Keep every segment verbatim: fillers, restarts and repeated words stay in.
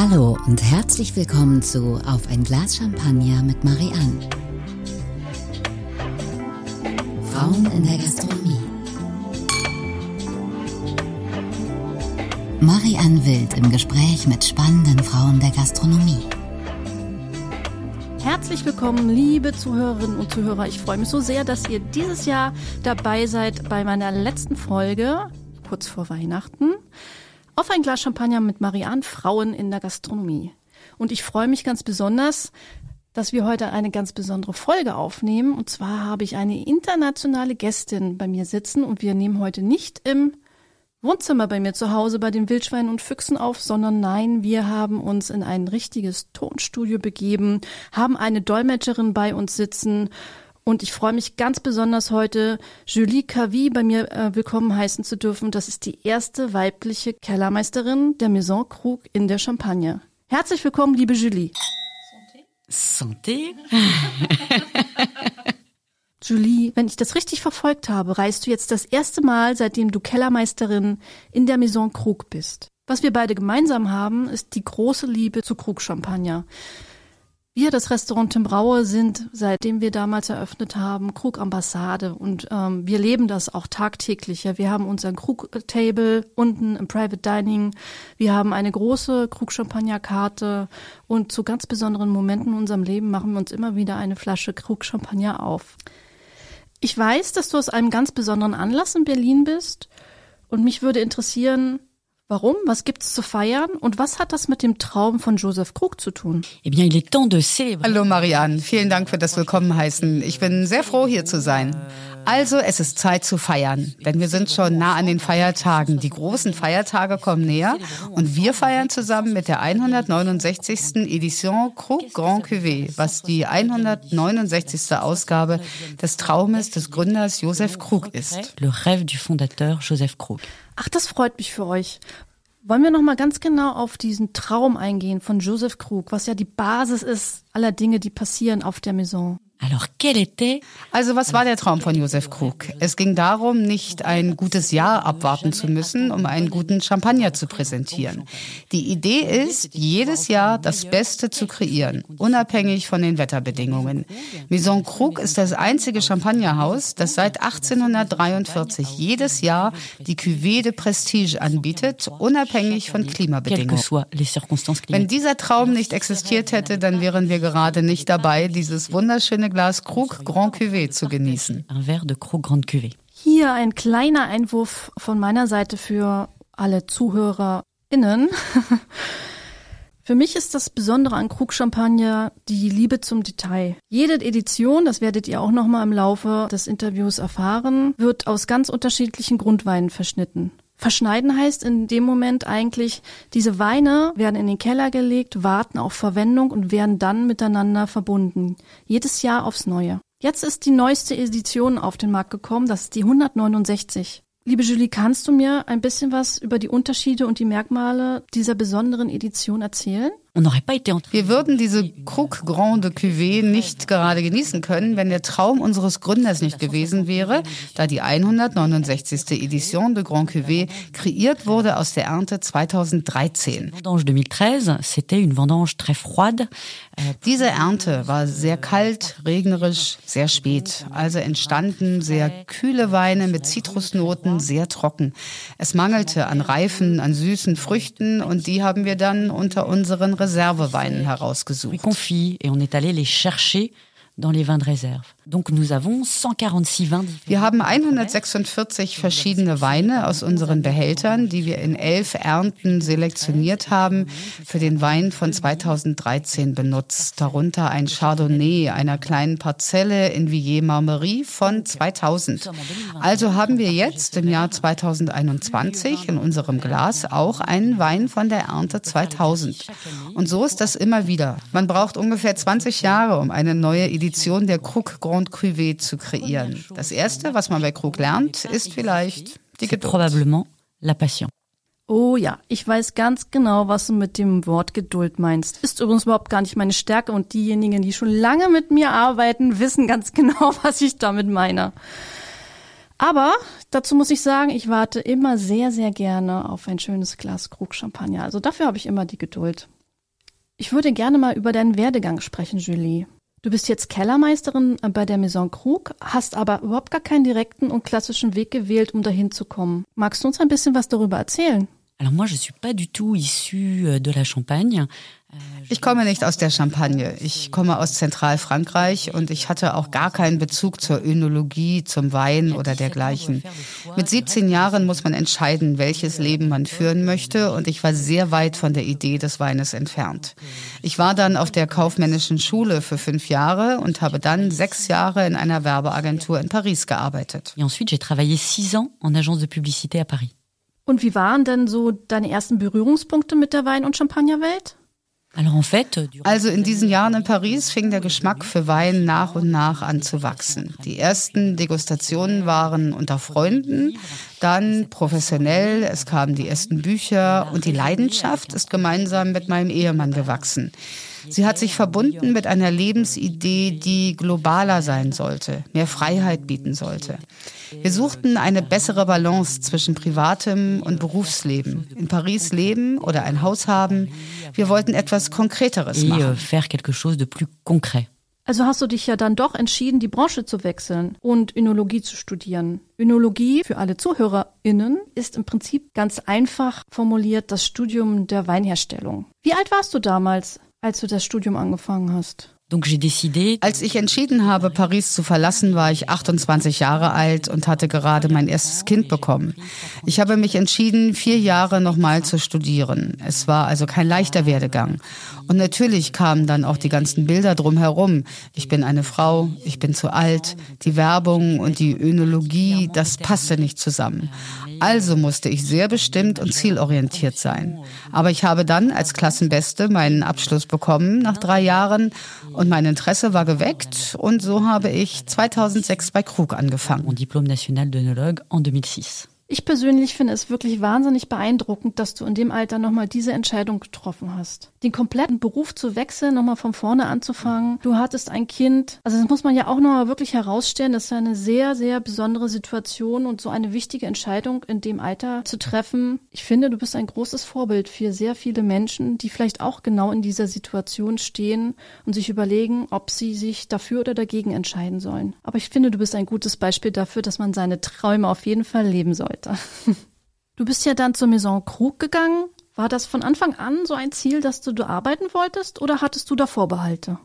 Hallo und herzlich willkommen zu Auf ein Glas Champagner mit Marianne. Frauen in der Gastronomie. Marianne Wild im Gespräch mit spannenden Frauen der Gastronomie. Herzlich willkommen, liebe Zuhörerinnen und Zuhörer. Ich freue mich so sehr, dass ihr dieses Jahr dabei seid bei meiner letzten Folge, kurz vor Weihnachten. Auf ein Glas Champagner mit Marianne, Frauen in der Gastronomie. Und ich freue mich ganz besonders, dass wir heute eine ganz besondere Folge aufnehmen. Und zwar habe ich eine internationale Gästin bei mir sitzen und wir nehmen heute nicht im Wohnzimmer bei mir zu Hause bei den Wildschweinen und Füchsen auf, sondern nein, wir haben uns in ein richtiges Tonstudio begeben, haben eine Dolmetscherin bei uns sitzen. Und ich freue mich ganz besonders heute, Julie Cavy bei mir äh, willkommen heißen zu dürfen. Das ist die erste weibliche Kellermeisterin der Maison Krug in der Champagne. Herzlich willkommen, liebe Julie. Santé. Santé. Julie, wenn ich das richtig verfolgt habe, reist du jetzt das erste Mal, seitdem du Kellermeisterin in der Maison Krug bist. Was wir beide gemeinsam haben, ist die große Liebe zu Krug Champagner. Wir, das Restaurant Tim Brauer, sind, seitdem wir damals eröffnet haben, Krug-Ambassade und ähm, wir leben das auch tagtäglich. Ja. Wir haben unseren Krug-Table unten im Private Dining, wir haben eine große Krug-Champagner-Karte und zu ganz besonderen Momenten in unserem Leben machen wir uns immer wieder eine Flasche Krug-Champagner auf. Ich weiß, dass du aus einem ganz besonderen Anlass in Berlin bist und mich würde interessieren, warum? Was gibt's zu feiern? Und was hat das mit dem Traum von Joseph Krug zu tun? Hallo Marianne, vielen Dank für das Willkommenheißen. Ich bin sehr froh, hier zu sein. Also, es ist Zeit zu feiern, denn wir sind schon nah an den Feiertagen. Die großen Feiertage kommen näher und wir feiern zusammen mit der hundertneunundsechzigsten Edition Krug Grand Cuvée, was die hundertneunundsechzigste Ausgabe des Traumes des Gründers Joseph Krug ist. Le rêve du fondateur Joseph Krug. Ach, das freut mich für euch. Wollen wir noch mal ganz genau auf diesen Traum eingehen von Joseph Krug, was ja die Basis ist aller Dinge, die passieren auf der Maison. Also was war der Traum von Joseph Krug? Es ging darum, nicht ein gutes Jahr abwarten zu müssen, um einen guten Champagner zu präsentieren. Die Idee ist, jedes Jahr das Beste zu kreieren, unabhängig von den Wetterbedingungen. Maison Krug ist das einzige Champagnerhaus, das seit achtzehnhundertdreiundvierzig jedes Jahr die Cuvée de Prestige anbietet, unabhängig von Klimabedingungen. Wenn dieser Traum nicht existiert hätte, dann wären wir gerade nicht dabei, dieses wunderschöne Glas Krug Grand Cuvée zu genießen. Ein Verre de Krug Grand Cuvée. Hier ein kleiner Einwurf von meiner Seite für alle ZuhörerInnen. Für mich ist das Besondere an Krug Champagner die Liebe zum Detail. Jede Edition, das werdet ihr auch nochmal im Laufe des Interviews erfahren, wird aus ganz unterschiedlichen Grundweinen verschnitten. Verschneiden heißt in dem Moment eigentlich, diese Weine werden in den Keller gelegt, warten auf Verwendung und werden dann miteinander verbunden. Jedes Jahr aufs Neue. Jetzt ist die neueste Edition auf den Markt gekommen, das ist die hundertneunundsechzig. Liebe Julie, kannst du mir ein bisschen was über die Unterschiede und die Merkmale dieser besonderen Edition erzählen? Wir würden diese Krug Grand Cuvée nicht gerade genießen können, wenn der Traum unseres Gründers nicht gewesen wäre, da die hundertneunundsechzigste Edition de Grand Cuvée kreiert wurde aus der Ernte zweitausenddreizehn. Diese Ernte war sehr kalt, regnerisch, sehr spät. Also entstanden sehr kühle Weine mit Zitrusnoten, sehr trocken. Es mangelte an reifen, an süßen Früchten und die haben wir dann unter unseren Reserven Reserveweinen herausgesucht. Wir haben hundertsechsundvierzig verschiedene Weine aus unseren Behältern, die wir in elf Ernten selektioniert haben, für den Wein von zweitausenddreizehn benutzt. Darunter ein Chardonnay einer kleinen Parzelle in Villiers-Marmerie von zweitausend. Also haben wir jetzt im Jahr zweitausendeinundzwanzig in unserem Glas auch einen Wein von der Ernte zweitausend. Und so ist das immer wieder. Man braucht ungefähr zwanzig Jahre, um eine neue Edition der Krug Grand Cuvée zu kreieren. Das Erste, was man bei Krug lernt, ist vielleicht die Geduld. Oh ja, ich weiß ganz genau, was du mit dem Wort Geduld meinst. Ist übrigens überhaupt gar nicht meine Stärke und diejenigen, die schon lange mit mir arbeiten, wissen ganz genau, was ich damit meine. Aber dazu muss ich sagen, ich warte immer sehr, sehr gerne auf ein schönes Glas Krug Champagner. Also dafür habe ich immer die Geduld. Ich würde gerne mal über deinen Werdegang sprechen, Julie. Du bist jetzt Kellermeisterin bei der Maison Krug, hast aber überhaupt gar keinen direkten und klassischen Weg gewählt, um dahin zu kommen. Magst du uns ein bisschen was darüber erzählen? Alors moi, je suis pas du tout issue de la Champagne. Ich komme nicht aus der Champagne. Ich komme aus Zentralfrankreich und ich hatte auch gar keinen Bezug zur Önologie, zum Wein oder dergleichen. Mit siebzehn Jahren muss man entscheiden, welches Leben man führen möchte, und ich war sehr weit von der Idee des Weines entfernt. Ich war dann auf der kaufmännischen Schule für fünf Jahre und habe dann sechs Jahre in einer Werbeagentur in Paris gearbeitet. Et ensuite, j'ai travaillé six ans en agence de publicité à Paris. Und wie waren denn so deine ersten Berührungspunkte mit der Wein- und Champagnerwelt? Also in diesen Jahren in Paris fing der Geschmack für Wein nach und nach an zu wachsen. Die ersten Degustationen waren unter Freunden, dann professionell, es kamen die ersten Bücher, und die Leidenschaft ist gemeinsam mit meinem Ehemann gewachsen. Sie hat sich verbunden mit einer Lebensidee, die globaler sein sollte, mehr Freiheit bieten sollte. Wir suchten eine bessere Balance zwischen privatem und Berufsleben. In Paris leben oder ein Haus haben. Wir wollten etwas Konkreteres machen. Also hast du dich ja dann doch entschieden, die Branche zu wechseln und Önologie zu studieren. Önologie, für alle ZuhörerInnen, ist im Prinzip ganz einfach formuliert das Studium der Weinherstellung. Wie alt warst du damals, als du das Studium angefangen hast? Als ich entschieden habe, Paris zu verlassen, war ich achtundzwanzig Jahre alt und hatte gerade mein erstes Kind bekommen. Ich habe mich entschieden, vier Jahre nochmal zu studieren. Es war also kein leichter Werdegang. Und natürlich kamen dann auch die ganzen Bilder drumherum. Ich bin eine Frau, ich bin zu alt, die Werbung und die Önologie, das passte nicht zusammen. Also musste ich sehr bestimmt und zielorientiert sein. Aber ich habe dann als Klassenbeste meinen Abschluss bekommen nach drei Jahren und mein Interesse war geweckt, und so habe ich zweitausendsechs bei Krug angefangen. Mon Diplôme national d'œnologue en deux mille six. Ich persönlich finde es wirklich wahnsinnig beeindruckend, dass du in dem Alter nochmal diese Entscheidung getroffen hast. Den kompletten Beruf zu wechseln, nochmal von vorne anzufangen. Du hattest ein Kind. Also das muss man ja auch nochmal wirklich herausstellen. Das ist ja eine sehr, sehr besondere Situation, und so eine wichtige Entscheidung in dem Alter zu treffen. Ich finde, du bist ein großes Vorbild für sehr viele Menschen, die vielleicht auch genau in dieser Situation stehen und sich überlegen, ob sie sich dafür oder dagegen entscheiden sollen. Aber ich finde, du bist ein gutes Beispiel dafür, dass man seine Träume auf jeden Fall leben sollte. Du bist ja dann zur Maison Krug gegangen. War das von Anfang an so ein Ziel, dass du da arbeiten wolltest, oder hattest du da Vorbehalte?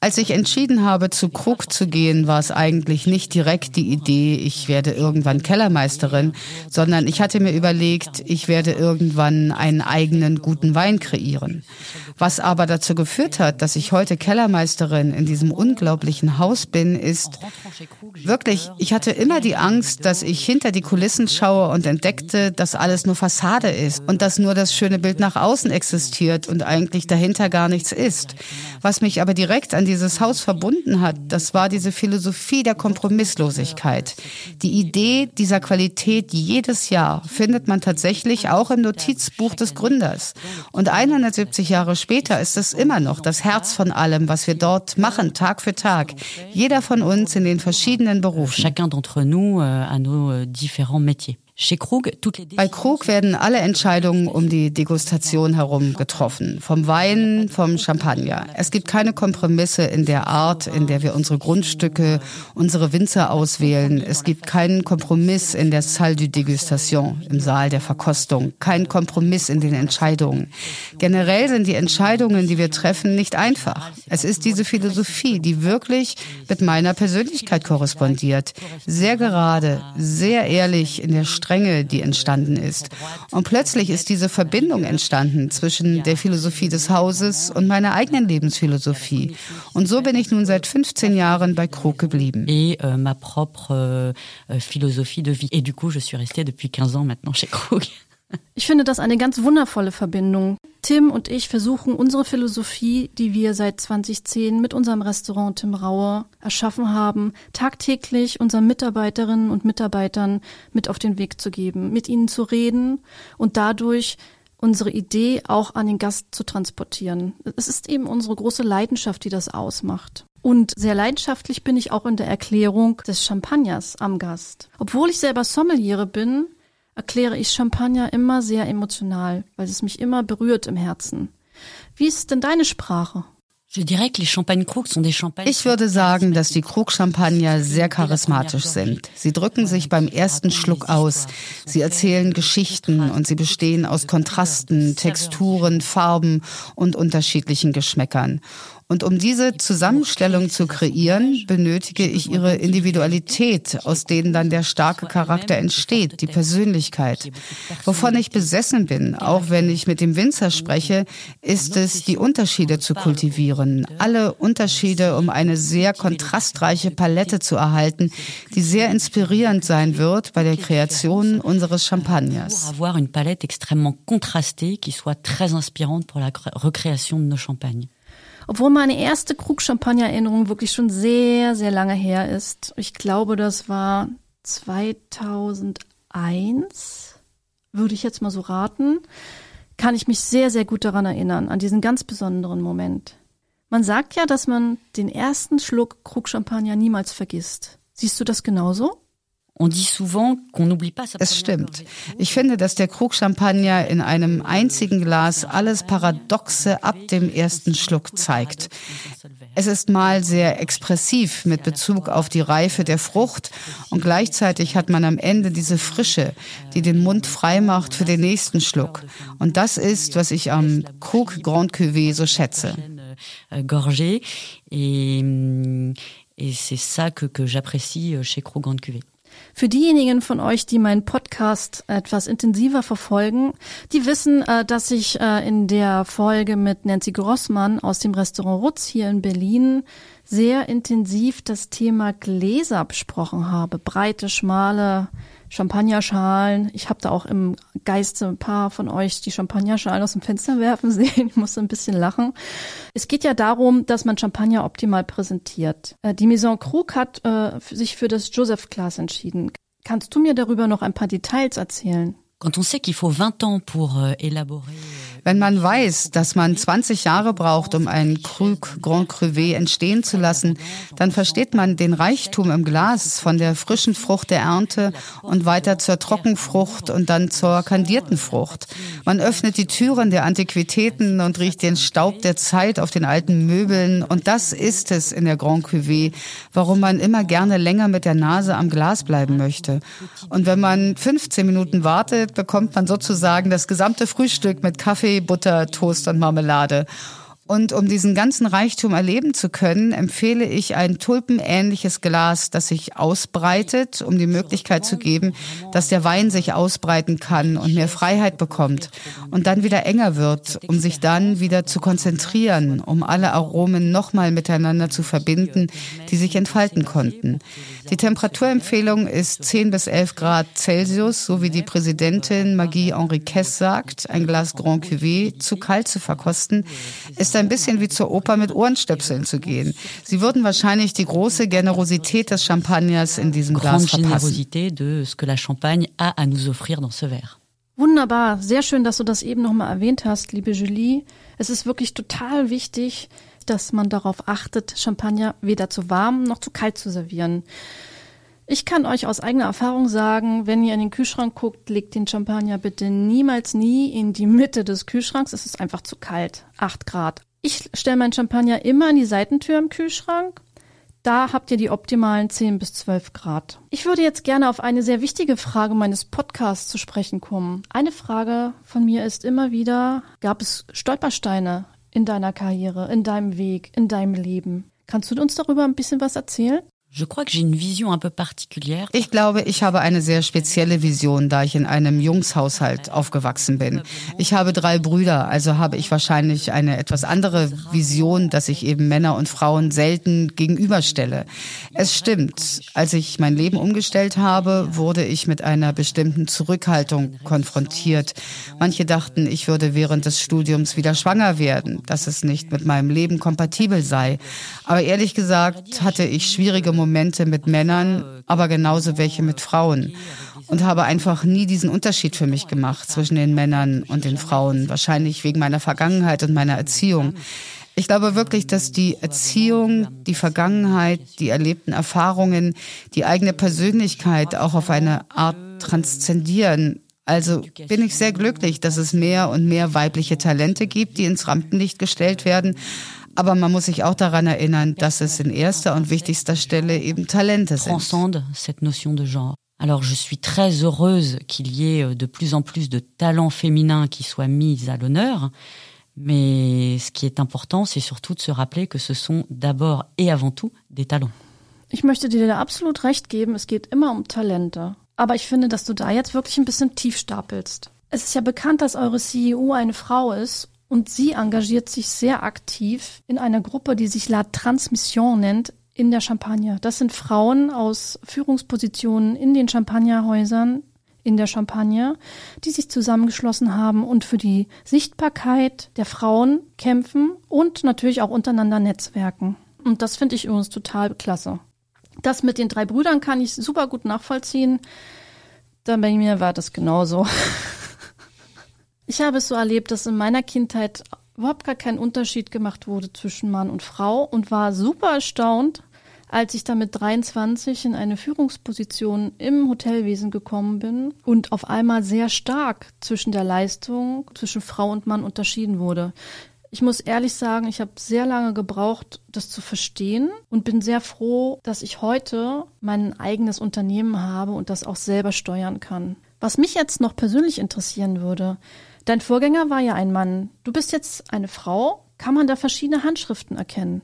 Als ich entschieden habe, zu Krug zu gehen, war es eigentlich nicht direkt die Idee, ich werde irgendwann Kellermeisterin, sondern ich hatte mir überlegt, ich werde irgendwann einen eigenen guten Wein kreieren. Was aber dazu geführt hat, dass ich heute Kellermeisterin in diesem unglaublichen Haus bin, ist wirklich, ich hatte immer die Angst, dass ich hinter die Kulissen schaue und entdeckte, dass alles nur Fassade ist und dass nur das schöne Bild nach außen existiert und eigentlich dahinter gar nichts ist. Was mich aber direkt an dieses Haus verbunden hat, das war diese Philosophie der Kompromisslosigkeit. Die Idee dieser Qualität jedes Jahr findet man tatsächlich auch im Notizbuch des Gründers. Und hundertsiebzig Jahre später ist es immer noch das Herz von allem, was wir dort machen, Tag für Tag. Jeder von uns in den verschiedenen Berufen. Chacun d'entre nous à nos différents métiers. Bei Krug werden alle Entscheidungen um die Degustation herum getroffen. Vom Wein, vom Champagner. Es gibt keine Kompromisse in der Art, in der wir unsere Grundstücke, unsere Winzer auswählen. Es gibt keinen Kompromiss in der Salle de Dégustation, im Saal der Verkostung. Kein Kompromiss in den Entscheidungen. Generell sind die Entscheidungen, die wir treffen, nicht einfach. Es ist diese Philosophie, die wirklich mit meiner Persönlichkeit korrespondiert. Sehr gerade, sehr ehrlich in der Strenge, die entstanden ist. Und plötzlich ist diese Verbindung entstanden zwischen der Philosophie des Hauses und meiner eigenen Lebensphilosophie. Und so bin ich nun seit fünfzehn Jahren bei Krug geblieben. Et euh, ma propre euh, philosophie de vie. Et du coup, je suis restée depuis quinze ans maintenant chez Krug. Ich finde das eine ganz wundervolle Verbindung. Tim und ich versuchen, unsere Philosophie, die wir seit zwanzig zehn mit unserem Restaurant Tim Brauer erschaffen haben, tagtäglich unseren Mitarbeiterinnen und Mitarbeitern mit auf den Weg zu geben, mit ihnen zu reden und dadurch unsere Idee auch an den Gast zu transportieren. Es ist eben unsere große Leidenschaft, die das ausmacht. Und sehr leidenschaftlich bin ich auch in der Erklärung des Champagners am Gast. Obwohl ich selber Sommeliere bin, erkläre ich Champagner immer sehr emotional, weil es mich immer berührt im Herzen. Wie ist denn deine Sprache? Ich würde sagen, dass die Krug-Champagner sehr charismatisch sind. Sie drücken sich beim ersten Schluck aus. Sie erzählen Geschichten und sie bestehen aus Kontrasten, Texturen, Farben und unterschiedlichen Geschmäckern. Und um diese Zusammenstellung zu kreieren, benötige ich ihre Individualität, aus denen dann der starke Charakter entsteht, die Persönlichkeit. Wovon ich besessen bin, auch wenn ich mit dem Winzer spreche, ist es, die Unterschiede zu kultivieren. Alle Unterschiede, um eine sehr kontrastreiche Palette zu erhalten, die sehr inspirierend sein wird bei der Kreation unseres Champagners. Avoir une palette extrêmement contrastée qui soit très inspirante pour la recréation de nos champagnes. Obwohl meine erste Krug-Champagner-Erinnerung wirklich schon sehr, sehr lange her ist. Ich glaube, das war zweitausendeins, würde ich jetzt mal so raten, kann ich mich sehr, sehr gut daran erinnern, an diesen ganz besonderen Moment. Man sagt ja, dass man den ersten Schluck Krug-Champagner niemals vergisst. Siehst du das genauso? Es stimmt. Ich finde, dass der Krug Champagner in einem einzigen Glas alles Paradoxe ab dem ersten Schluck zeigt. Es ist mal sehr expressiv mit Bezug auf die Reife der Frucht und gleichzeitig hat man am Ende diese Frische, die den Mund frei macht für den nächsten Schluck. Und das ist, was ich am Krug Grand Cuvée so schätze. Gorgée et c'est ça que que j'apprécie chez Krug Grand Cuvée. Für diejenigen von euch, die meinen Podcast etwas intensiver verfolgen, die wissen, dass ich in der Folge mit Nancy Grossmann aus dem Restaurant Rutz hier in Berlin sehr intensiv das Thema Gläser besprochen habe. Breite, schmale Champagnerschalen. Ich habe da auch im Geiste ein paar von euch die Champagnerschalen aus dem Fenster werfen sehen. Ich musste ein bisschen lachen. Es geht ja darum, dass man Champagner optimal präsentiert. Die Maison Krug hat äh, sich für das Joseph-Glas entschieden. Kannst du mir darüber noch ein paar Details erzählen? Wenn man weiß, dass man zwanzig Jahre braucht, um einen Krug Grand Cuvée entstehen zu lassen, dann versteht man den Reichtum im Glas von der frischen Frucht der Ernte und weiter zur Trockenfrucht und dann zur kandierten Frucht. Man öffnet die Türen der Antiquitäten und riecht den Staub der Zeit auf den alten Möbeln. Und das ist es in der Grand Cuvée, warum man immer gerne länger mit der Nase am Glas bleiben möchte. Und wenn man fünfzehn Minuten wartet, bekommt man sozusagen das gesamte Frühstück mit Kaffee, Butter, Toast und Marmelade. Und um diesen ganzen Reichtum erleben zu können, empfehle ich ein tulpenähnliches Glas, das sich ausbreitet, um die Möglichkeit zu geben, dass der Wein sich ausbreiten kann und mehr Freiheit bekommt und dann wieder enger wird, um sich dann wieder zu konzentrieren, um alle Aromen nochmal miteinander zu verbinden, die sich entfalten konnten. Die Temperaturempfehlung ist zehn bis elf Grad Celsius, so wie die Präsidentin Maggie Henriquez sagt, ein Glas Grand Cuvée zu kalt zu verkosten, ist ein bisschen wie zur Oper mit Ohrenstöpseln zu gehen. Sie würden wahrscheinlich die große Generosität des Champagners in diesem Glas verpassen. Wunderbar, sehr schön, dass du das eben nochmal erwähnt hast, liebe Julie. Es ist wirklich total wichtig, dass man darauf achtet, Champagner weder zu warm noch zu kalt zu servieren. Ich kann euch aus eigener Erfahrung sagen, wenn ihr in den Kühlschrank guckt, legt den Champagner bitte niemals nie in die Mitte des Kühlschranks. Es ist einfach zu kalt, acht Grad. Ich stelle meinen Champagner immer in die Seitentür im Kühlschrank. Da habt ihr die optimalen zehn bis zwölf Grad. Ich würde jetzt gerne auf eine sehr wichtige Frage meines Podcasts zu sprechen kommen. Eine Frage von mir ist immer wieder, gab es Stolpersteine in deiner Karriere, in deinem Weg, in deinem Leben? Kannst du uns darüber ein bisschen was erzählen? Ich glaube, ich habe eine sehr spezielle Vision, da ich in einem Jungshaushalt aufgewachsen bin. Ich habe drei Brüder, also habe ich wahrscheinlich eine etwas andere Vision, dass ich eben Männer und Frauen selten gegenüberstelle. Es stimmt, als ich mein Leben umgestellt habe, wurde ich mit einer bestimmten Zurückhaltung konfrontiert. Manche dachten, ich würde während des Studiums wieder schwanger werden, dass es nicht mit meinem Leben kompatibel sei. Aber ehrlich gesagt hatte ich schwierige Momente. Momente mit Männern, aber genauso welche mit Frauen. Und habe einfach nie diesen Unterschied für mich gemacht zwischen den Männern und den Frauen, wahrscheinlich wegen meiner Vergangenheit und meiner Erziehung. Ich glaube wirklich, dass die Erziehung, die Vergangenheit, die erlebten Erfahrungen, die eigene Persönlichkeit auch auf eine Art transzendieren, Also bin ich sehr glücklich, dass es mehr und mehr weibliche Talente gibt, die ins Rampenlicht gestellt werden. Aber man muss sich auch daran erinnern, dass es in erster und wichtigster Stelle eben Talente sind. Transcende cette notion de genre. Alors je suis très heureuse qu'il y ait de plus en plus de talents féminins qui soient mis à l'honneur. Mais ce qui est important, c'est surtout de se rappeler que ce sont d'abord et avant tout des talents. Ich möchte dir da absolut recht geben, es geht immer um Talente. Aber ich finde, dass du da jetzt wirklich ein bisschen tief stapelst. Es ist ja bekannt, dass eure C E O eine Frau ist und sie engagiert sich sehr aktiv in einer Gruppe, die sich La Transmission nennt, in der Champagne. Das sind Frauen aus Führungspositionen in den Champagnerhäusern, in der Champagne, die sich zusammengeschlossen haben und für die Sichtbarkeit der Frauen kämpfen und natürlich auch untereinander netzwerken. Und das finde ich übrigens total klasse. Das mit den drei Brüdern kann ich super gut nachvollziehen. Dann bei mir war das genauso. Ich habe es so erlebt, dass in meiner Kindheit überhaupt gar kein Unterschied gemacht wurde zwischen Mann und Frau und war super erstaunt, als ich dann mit dreiundzwanzig in eine Führungsposition im Hotelwesen gekommen bin und auf einmal sehr stark zwischen der Leistung zwischen Frau und Mann unterschieden wurde. Ich muss ehrlich sagen, ich habe sehr lange gebraucht, das zu verstehen und bin sehr froh, dass ich heute mein eigenes Unternehmen habe und das auch selber steuern kann. Was mich jetzt noch persönlich interessieren würde, dein Vorgänger war ja ein Mann, du bist jetzt eine Frau, kann man da verschiedene Handschriften erkennen?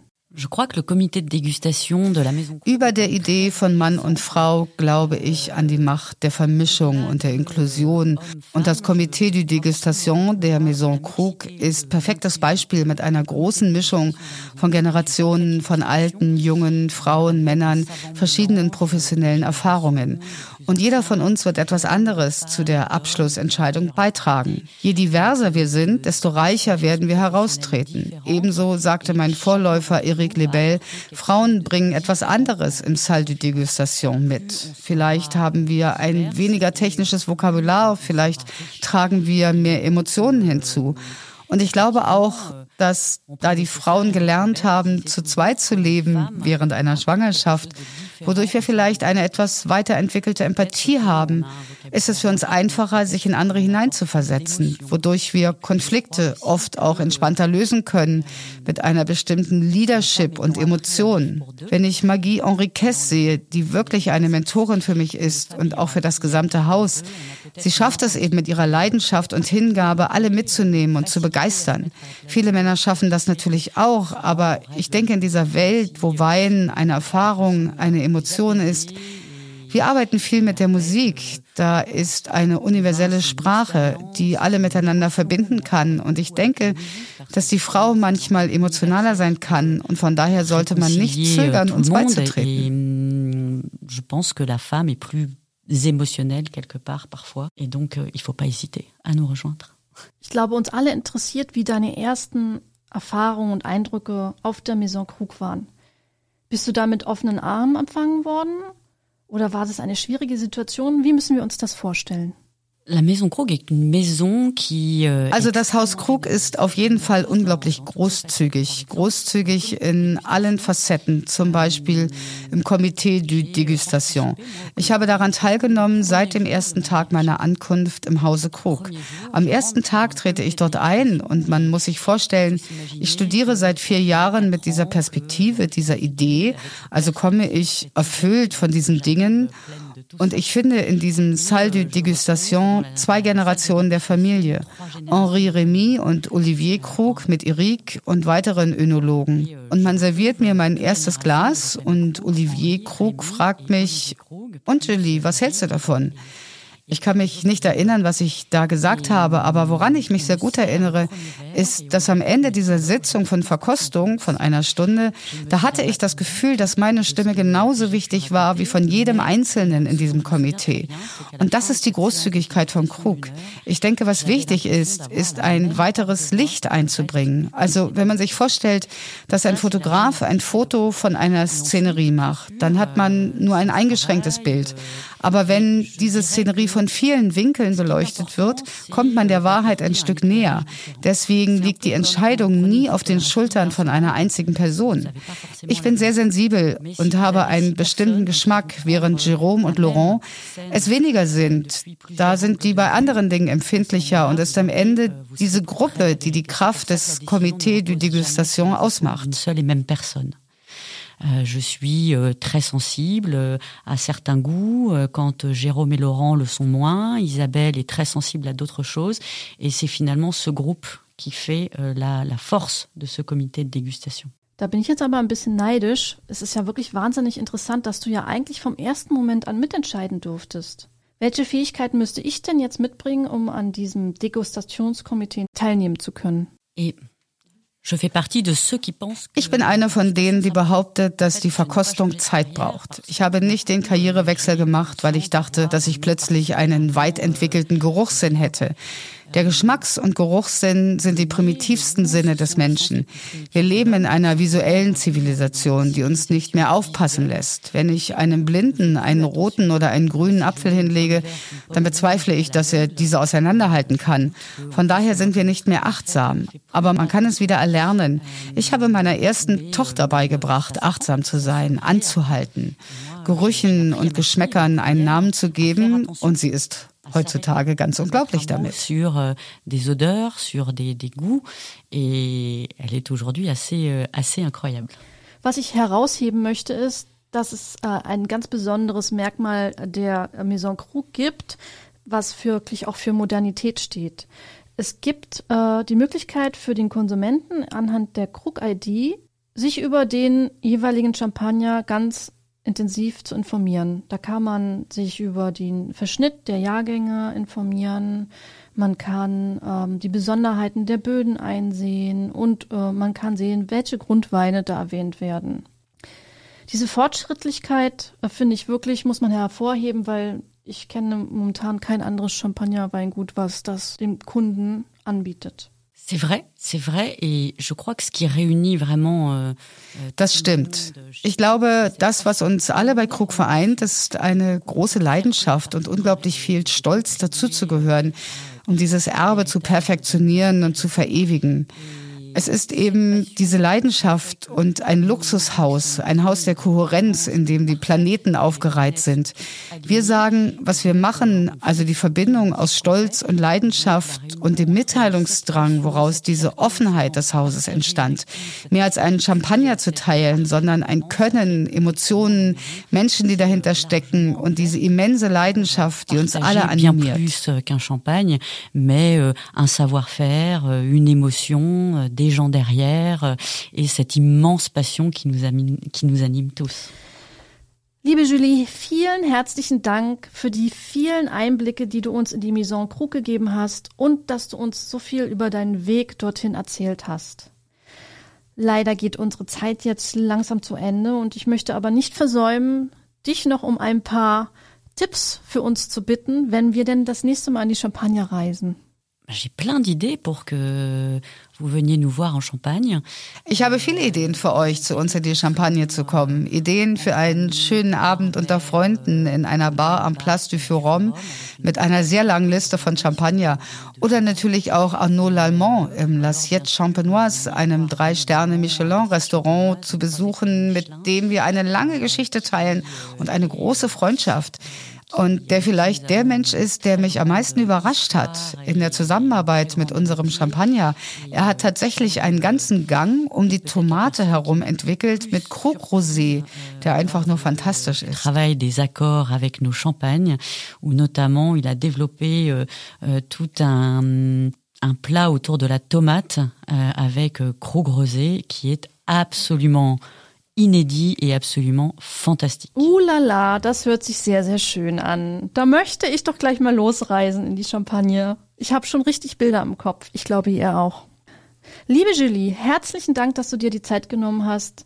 Über der Idee von Mann und Frau glaube ich an die Macht der Vermischung und der Inklusion. Und das Comité de Dégustation der Maison Krug ist perfektes Beispiel mit einer großen Mischung von Generationen, von alten, jungen, Frauen, Männern, verschiedenen professionellen Erfahrungen. Und jeder von uns wird etwas anderes zu der Abschlussentscheidung beitragen. Je diverser wir sind, desto reicher werden wir heraustreten. Ebenso sagte mein Vorläufer Eric Lebel, Frauen bringen etwas anderes im Salle de Dégustation mit. Vielleicht haben wir ein weniger technisches Vokabular, vielleicht tragen wir mehr Emotionen hinzu. Und ich glaube auch, dass da die Frauen gelernt haben, zu zweit zu leben während einer Schwangerschaft, wodurch wir vielleicht eine etwas weiterentwickelte Empathie haben, ist es für uns einfacher, sich in andere hineinzuversetzen, wodurch wir Konflikte oft auch entspannter lösen können, mit einer bestimmten Leadership und Emotion. Wenn ich Maggie Henriquez sehe, die wirklich eine Mentorin für mich ist und auch für das gesamte Haus, sie schafft es eben mit ihrer Leidenschaft und Hingabe, alle mitzunehmen und zu begeistern. Viele Männer schaffen das natürlich auch, aber ich denke, in dieser Welt, wo Wein eine Erfahrung, eine Emotion ist. Wir arbeiten viel mit der Musik. Da ist eine universelle Sprache, die alle miteinander verbinden kann. Und ich denke, dass die Frau manchmal emotionaler sein kann. Und von daher sollte man nicht zögern, uns beizutreten. Je pense que la femme est plus émotionnelle quelque part parfois. Et donc, il faut pas hésiter à nous rejoindre. Ich glaube, uns alle interessiert, wie deine ersten Erfahrungen und Eindrücke auf der Maison Krug waren. Bist du da mit offenen Armen empfangen worden? Oder war das eine schwierige Situation? Wie müssen wir uns das vorstellen? Also das Haus Krug ist auf jeden Fall unglaublich großzügig. Großzügig in allen Facetten, zum Beispiel im Comité de Dégustation. Ich habe daran teilgenommen seit dem ersten Tag meiner Ankunft im Hause Krug. Am ersten Tag trete ich dort ein und man muss sich vorstellen, ich studiere seit vier Jahren mit dieser Perspektive, dieser Idee. Also komme ich erfüllt von diesen Dingen. Und ich finde in diesem Salle de Dégustation zwei Generationen der Familie, Henri Rémy und Olivier Krug mit Eric und weiteren Önologen. Und man serviert mir mein erstes Glas und Olivier Krug fragt mich, und Julie, was hältst du davon? Ich kann mich nicht erinnern, was ich da gesagt habe, aber woran ich mich sehr gut erinnere, ist, dass am Ende dieser Sitzung von Verkostung von einer Stunde, da hatte ich das Gefühl, dass meine Stimme genauso wichtig war wie von jedem Einzelnen in diesem Komitee. Und das ist die Großzügigkeit von Krug. Ich denke, was wichtig ist, ist ein weiteres Licht einzubringen. Also wenn man sich vorstellt, dass ein Fotograf ein Foto von einer Szenerie macht, dann hat man nur ein eingeschränktes Bild. Aber wenn diese Szenerie von vielen Winkeln beleuchtet wird, kommt man der Wahrheit ein Stück näher. Deswegen liegt die Entscheidung nie auf den Schultern von einer einzigen Person. Ich bin sehr sensibel und habe einen bestimmten Geschmack, während Jérôme und Laurent es weniger sind. Da sind die bei anderen Dingen empfindlicher und ist am Ende diese Gruppe, die die Kraft des Comité de Dégustation ausmacht. Je suis très sensible à certains goûts, quand Jérôme et Laurent le sont moins, Isabelle est très sensible à d'autres choses, et c'est finalement ce groupe qui fait la, la force de ce comité de dégustation. Da bin ich jetzt aber ein bisschen neidisch. Es ist ja wirklich wahnsinnig interessant, dass du ja eigentlich vom ersten Moment an mitentscheiden durftest. Welche Fähigkeiten müsste ich denn jetzt mitbringen, um an diesem Degustationskomitee teilnehmen zu können? Et Ich bin einer von denen, die behauptet, dass die Verkostung Zeit braucht. Ich habe nicht den Karrierewechsel gemacht, weil ich dachte, dass ich plötzlich einen weit entwickelten Geruchssinn hätte. Der Geschmacks- und Geruchssinn sind die primitivsten Sinne des Menschen. Wir leben in einer visuellen Zivilisation, die uns nicht mehr aufpassen lässt. Wenn ich einem Blinden einen roten oder einen grünen Apfel hinlege, dann bezweifle ich, dass er diese auseinanderhalten kann. Von daher sind wir nicht mehr achtsam. Aber man kann es wieder erlernen. Ich habe meiner ersten Tochter beigebracht, achtsam zu sein, anzuhalten, Gerüchen und Geschmäckern einen Namen zu geben, und sie ist heutzutage ganz unglaublich damit. Sur des odeurs, sur des des goûts, et elle est aujourd'hui assez assez incroyable. Was ich herausheben möchte, ist, dass es ein ganz besonderes Merkmal der Maison Krug gibt, was wirklich auch für Modernität steht. Es gibt äh, die Möglichkeit für den Konsumenten anhand der Krug I D, sich über den jeweiligen Champagner ganz intensiv zu informieren. Da kann man sich über den Verschnitt der Jahrgänge informieren, man kann ähm, die Besonderheiten der Böden einsehen und äh, man kann sehen, welche Grundweine da erwähnt werden. Diese Fortschrittlichkeit, äh, finde ich wirklich, muss man hervorheben, weil ich kenne momentan kein anderes Champagnerweingut, was das dem Kunden anbietet. Das stimmt. Ich glaube, das, was uns alle bei Krug vereint, ist eine große Leidenschaft und unglaublich viel Stolz, dazuzugehören, um dieses Erbe zu perfektionieren und zu verewigen. Es ist eben diese Leidenschaft und ein Luxushaus, ein Haus der Kohärenz, in dem die Planeten aufgereiht sind. Wir sagen, was wir machen, also die Verbindung aus Stolz und Leidenschaft und dem Mitteilungsdrang, woraus diese Offenheit des Hauses entstand. Mehr als einen Champagner zu teilen, sondern ein Können, Emotionen, Menschen, die dahinter stecken und diese immense Leidenschaft, die uns alle animiert. Des gens derrière et cette immense passion qui nous anime, qui nous anime tous. Liebe Julie, vielen herzlichen Dank für die vielen Einblicke, die du uns in die Maison Krug gegeben hast und dass du uns so viel über deinen Weg dorthin erzählt hast. Leider geht unsere Zeit jetzt langsam zu Ende und ich möchte aber nicht versäumen, dich noch um ein paar Tipps für uns zu bitten, wenn wir denn das nächste Mal in die Champagne reisen. Ich habe viele Ideen für euch, zu uns in die Champagne zu kommen. Ideen für einen schönen Abend unter Freunden in einer Bar am Place du Forum mit einer sehr langen Liste von Champagner. Oder natürlich auch Arnaud Lallement im L'assiette Champenoise, einem drei Sterne Michelin Restaurant zu besuchen, mit dem wir eine lange Geschichte teilen und eine große Freundschaft. Und der vielleicht der Mensch ist, der mich am meisten überrascht hat in der Zusammenarbeit mit unserem Champagner. Er hat tatsächlich einen ganzen Gang um die Tomate herum entwickelt mit Krug-Rosé, der einfach nur fantastisch ist. Travail des accords avec nos champagnes, où notamment il a développé euh, tout un un plat autour de la tomate euh, avec Krug-Rosé qui est absolument inédit et absolument fantastique. Uh la la, das hört sich sehr, sehr schön an. Da möchte ich doch gleich mal losreisen in die Champagne. Ich habe schon richtig Bilder im Kopf. Ich glaube, ihr auch. Liebe Julie, herzlichen Dank, dass du dir die Zeit genommen hast,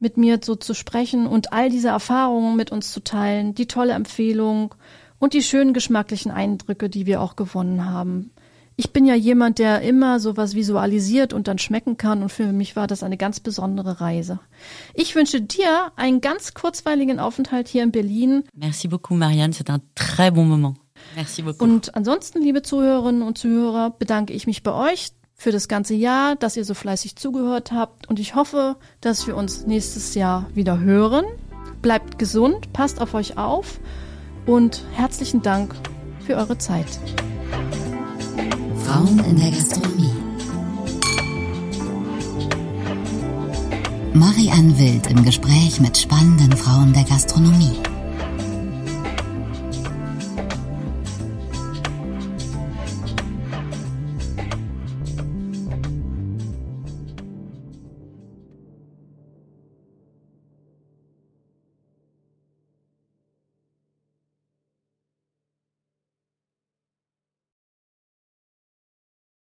mit mir so zu sprechen und all diese Erfahrungen mit uns zu teilen, die tolle Empfehlung und die schönen geschmacklichen Eindrücke, die wir auch gewonnen haben. Ich bin ja jemand, der immer sowas visualisiert und dann schmecken kann, und für mich war das eine ganz besondere Reise. Ich wünsche dir einen ganz kurzweiligen Aufenthalt hier in Berlin. Merci beaucoup, Marianne, c'est un très bon moment. Merci beaucoup. Und ansonsten, liebe Zuhörerinnen und Zuhörer, bedanke ich mich bei euch für das ganze Jahr, dass ihr so fleißig zugehört habt, und ich hoffe, dass wir uns nächstes Jahr wieder hören. Bleibt gesund, passt auf euch auf und herzlichen Dank für eure Zeit. Frauen in der Gastronomie. Marianne Wild im Gespräch mit spannenden Frauen der Gastronomie.